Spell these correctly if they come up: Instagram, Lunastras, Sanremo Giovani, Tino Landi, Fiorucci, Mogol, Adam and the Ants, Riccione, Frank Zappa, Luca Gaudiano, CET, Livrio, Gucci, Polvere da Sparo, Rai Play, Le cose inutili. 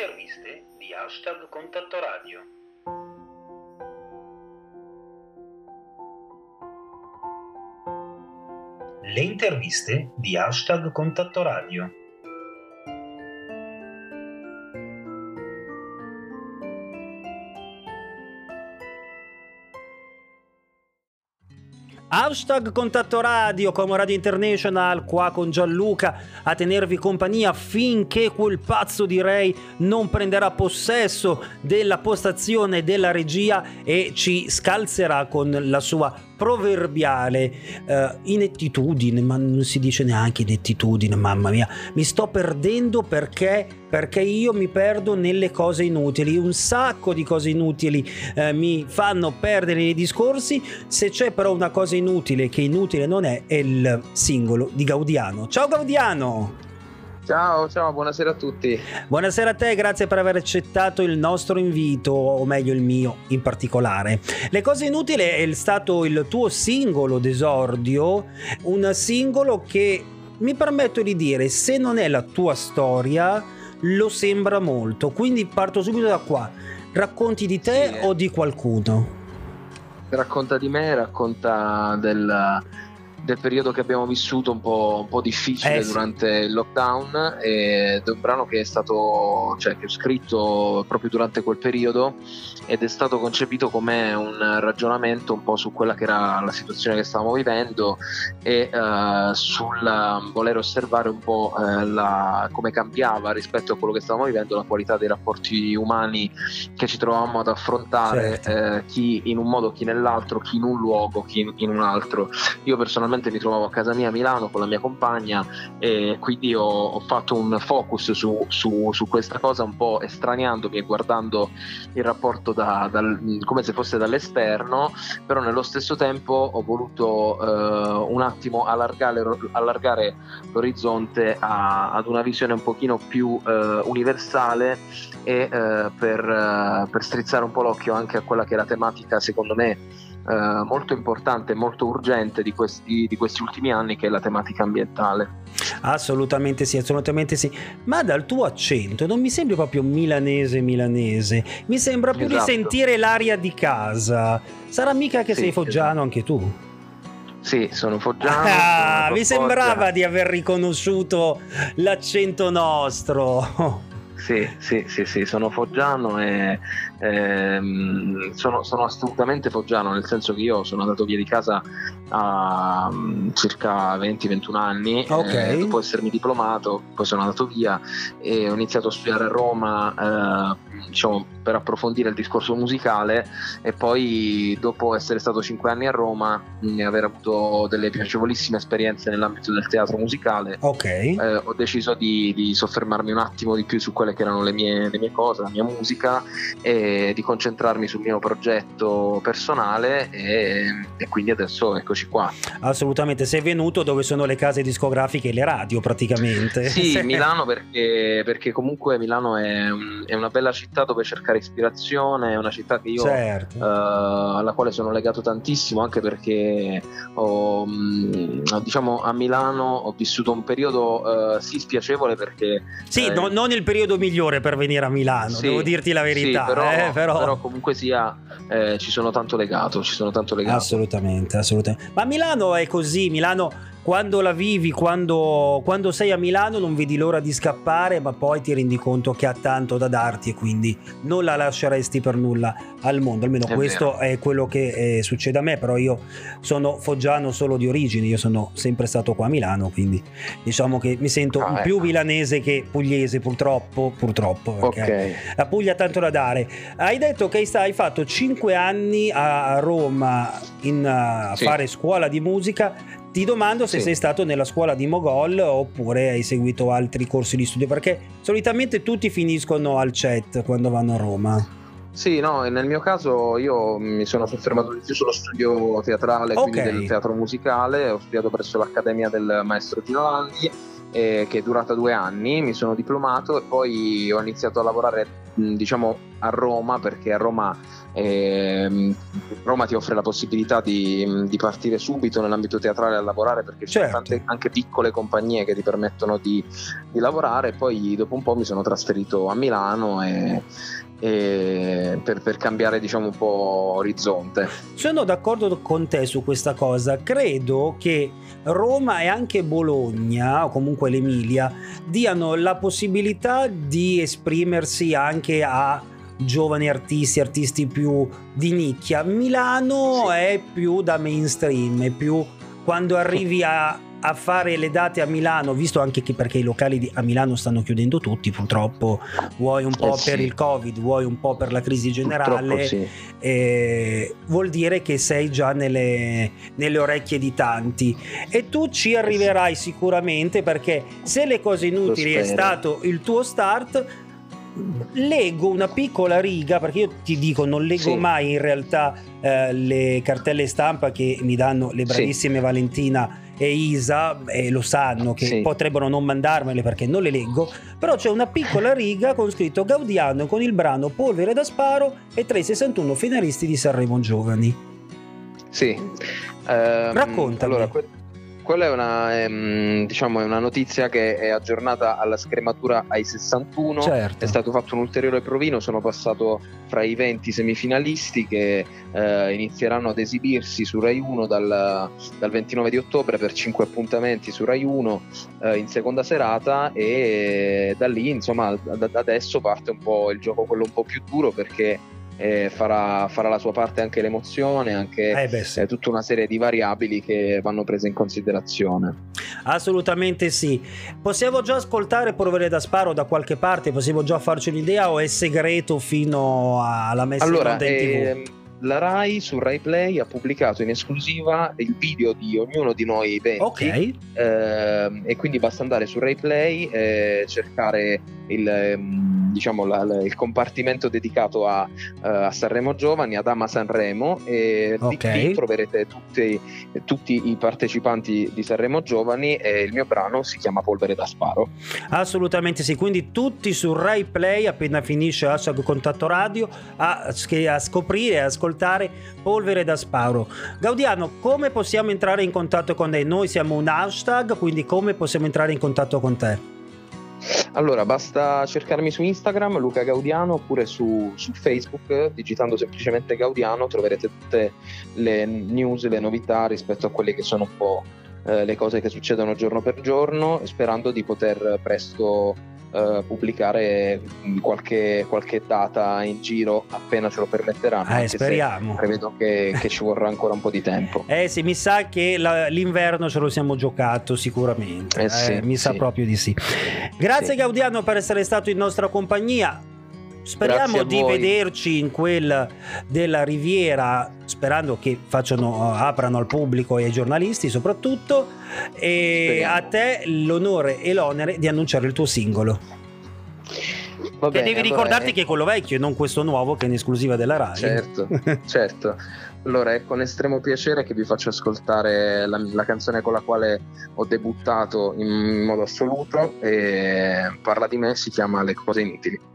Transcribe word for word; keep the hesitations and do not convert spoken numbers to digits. interviste di hashtag Contatto Radio. Le interviste di hashtag Contatto Radio. Hashtag Contatto Radio, come Radio International, qua con Gianluca a tenervi compagnia finché quel pazzo di Rai non prenderà possesso della postazione della regia e ci scalzerà con la sua proverbiale eh, inettitudine, ma non si dice neanche inettitudine, mamma mia, mi sto perdendo perché perché io mi perdo nelle cose inutili, un sacco di cose inutili eh, mi fanno perdere nei discorsi. Se c'è però una cosa inutile che inutile non è, è il singolo di Gaudiano. Ciao Gaudiano! Ciao, ciao, buonasera a tutti. Buonasera a te, grazie per aver accettato il nostro invito, o meglio il mio in particolare. Le cose inutili è stato il tuo singolo d'esordio, un singolo che, mi permetto di dire, se non è la tua storia, lo sembra molto. Quindi parto subito da qua. Racconti di te sì, o di qualcuno? Racconta di me, racconta del... del periodo che abbiamo vissuto un po', un po' difficile eh, durante il lockdown, ed è un brano che è stato cioè, che ho scritto proprio durante quel periodo, ed è stato concepito come un ragionamento un po' su quella che era la situazione che stavamo vivendo e uh, sul voler osservare un po' uh, la, come cambiava rispetto a quello che stavamo vivendo la qualità dei rapporti umani che ci trovavamo ad affrontare, certo. uh, chi in un modo, chi nell'altro, chi in un luogo, chi in, in un altro. Io personalmente mi trovavo a casa mia a Milano con la mia compagna, e quindi ho, ho fatto un focus su, su, su questa cosa, un po' estraniandomi e guardando il rapporto da, dal, come se fosse dall'esterno, però nello stesso tempo ho voluto eh, un attimo allargare, allargare l'orizzonte a, ad una visione un pochino più eh, universale e eh, per, eh, per strizzare un po' l'occhio anche a quella che è la tematica, secondo me, Uh, molto importante, molto urgente di questi, di questi ultimi anni, che è la tematica ambientale. Assolutamente sì, assolutamente sì. Ma dal tuo accento non mi sembri proprio milanese milanese, mi sembra più esatto. di sentire l'aria di casa. Sarà mica che sì, sei foggiano esatto. anche tu? Sì, sono foggiano. Ah, sono mi sembrava foggia. di aver riconosciuto l'accento nostro. Sì, sì, sì, sì, sono foggiano e ehm, sono, sono assolutamente foggiano, nel senso che io sono andato via di casa a um, circa venti ventuno anni, okay. eh, dopo essermi diplomato, poi sono andato via e ho iniziato a studiare a Roma, eh, diciamo, per approfondire il discorso musicale, e poi dopo essere stato cinque anni a Roma e aver avuto delle piacevolissime esperienze nell'ambito del teatro musicale, okay. eh, ho deciso di, di soffermarmi un attimo di più su quelle che erano le mie, le mie cose, la mia musica, e di concentrarmi sul mio progetto personale, e, e quindi adesso eccoci qua. Assolutamente, sei venuto dove sono le case discografiche e le radio praticamente. Sì, Milano, perché, perché comunque Milano è, è una bella città dove cercare ispirazione, è una città che io certo. uh, alla quale sono legato tantissimo, anche perché ho, diciamo, a Milano ho vissuto un periodo uh, sì spiacevole, perché sì, eh, no, non il periodo migliore per venire a Milano, sì, devo dirti la verità, sì, però, eh, però... però comunque sia eh, ci sono tanto legato, ci sono tanto legato. Assolutamente, assolutamente. Ma Milano è così, Milano quando la vivi, quando, quando sei a Milano non vedi l'ora di scappare, ma poi ti rendi conto che ha tanto da darti e quindi non la lasceresti per nulla al mondo, almeno è questo vero. È quello che eh, succede a me, però io sono foggiano solo di origine, io sono sempre stato qua a Milano, quindi diciamo che mi sento ah, più ecco. milanese che pugliese, purtroppo, purtroppo, perché okay. la Puglia ha tanto da dare. Hai detto che hai fatto cinque anni a Roma in, a sì. fare scuola di musica. Ti domando se sì. sei stato nella scuola di Mogol oppure hai seguito altri corsi di studio, perché solitamente tutti finiscono al C E T quando vanno a Roma. Sì, no, nel mio caso io mi sono soffermato di più sullo studio teatrale, okay. quindi del teatro musicale. Ho studiato presso l'Accademia del maestro Tino Landi, eh, che è durata due anni, mi sono diplomato e poi ho iniziato a lavorare, diciamo, a Roma, perché a Roma, eh, Roma ti offre la possibilità di, di partire subito nell'ambito teatrale a lavorare, perché certo. ci sono tante anche piccole compagnie che ti permettono di, di lavorare. Poi dopo un po' mi sono trasferito a Milano e, e per, per cambiare, diciamo, un po' orizzonte. Sono d'accordo con te su questa cosa. Credo che Roma e anche Bologna, o comunque l'Emilia, diano la possibilità di esprimersi anche a giovani artisti, artisti più di nicchia. Milano sì. è più da mainstream, è più quando arrivi a, a fare le date a Milano, visto anche che perché i locali di, a Milano stanno chiudendo tutti purtroppo, vuoi un po' eh sì. per il Covid, vuoi un po' per la crisi generale, sì. eh, vuol dire che sei già nelle, nelle orecchie di tanti, e tu ci arriverai sicuramente, perché se Le cose inutili è stato il tuo start, leggo una piccola riga, perché io ti dico non leggo sì. mai in realtà eh, le cartelle stampa che mi danno le bravissime sì. Valentina e Isa, e lo sanno che sì. potrebbero non mandarmele perché non le leggo, però c'è una piccola riga con scritto Gaudiano con il brano Polvere da Sparo e tra i sessantuno finalisti di Sanremo Giovani. Sì. Eh, raccontami. Allora, que- quella è una, ehm, diciamo, è una notizia che è aggiornata alla scrematura ai sessantuno, certo. è stato fatto un ulteriore provino, sono passato fra i venti semifinalisti che eh, inizieranno ad esibirsi su Rai uno dal, dal ventinove di ottobre per cinque appuntamenti su Rai uno eh, in seconda serata, e da lì, insomma, da, da adesso parte un po' il gioco quello un po' più duro, perché Eh, farà, farà la sua parte anche l'emozione, anche eh beh, sì. eh, tutta una serie di variabili che vanno prese in considerazione. Assolutamente sì. Possiamo già ascoltare Polvere da Sparo da qualche parte? Possiamo già farci un'idea, o è segreto fino alla messa allora, in onda in tivù? La Rai su Rai Play ha pubblicato in esclusiva il video di ognuno di noi venti, okay. eh, e quindi basta andare su Rai Play e cercare il, diciamo, la, il compartimento dedicato a, a Sanremo Giovani, ad Ama Sanremo, e okay. lì troverete tutti, tutti i partecipanti di Sanremo Giovani, e il mio brano si chiama Polvere da Sparo. Assolutamente sì, quindi tutti su Rai Play appena finisce hashtag Contatto Radio a, a scoprire, a ascoltare Polvere da Sparo. Gaudiano, come possiamo entrare in contatto con te? Noi siamo un hashtag, quindi come possiamo entrare in contatto con te? Allora, basta cercarmi su Instagram, Luca Gaudiano, oppure su, su Facebook, digitando semplicemente Gaudiano, troverete tutte le news, le novità rispetto a quelle che sono un po' eh, le cose che succedono giorno per giorno, sperando di poter presto Uh, pubblicare qualche, qualche data in giro appena ce lo permetteranno. Eh, speriamo. Prevedo che, che ci vorrà ancora un po' di tempo. Eh sì, mi sa che la, l'inverno ce lo siamo giocato sicuramente. Eh, eh, sì, eh, mi sì. sa proprio di sì. Grazie sì. Gaudiano per essere stato in nostra compagnia. Speriamo di voi. Vederci in quel della Riviera, sperando che facciano, aprano al pubblico e ai giornalisti soprattutto, e speriamo. A te l'onore e l'onere di annunciare il tuo singolo. Va bene, che devi allora ricordarti è... che è quello vecchio e non questo nuovo che è in esclusiva della Rai. Certo, certo. Allora è con estremo piacere che vi faccio ascoltare la, la canzone con la quale ho debuttato in modo assoluto, e parla di me, si chiama Le cose inutili.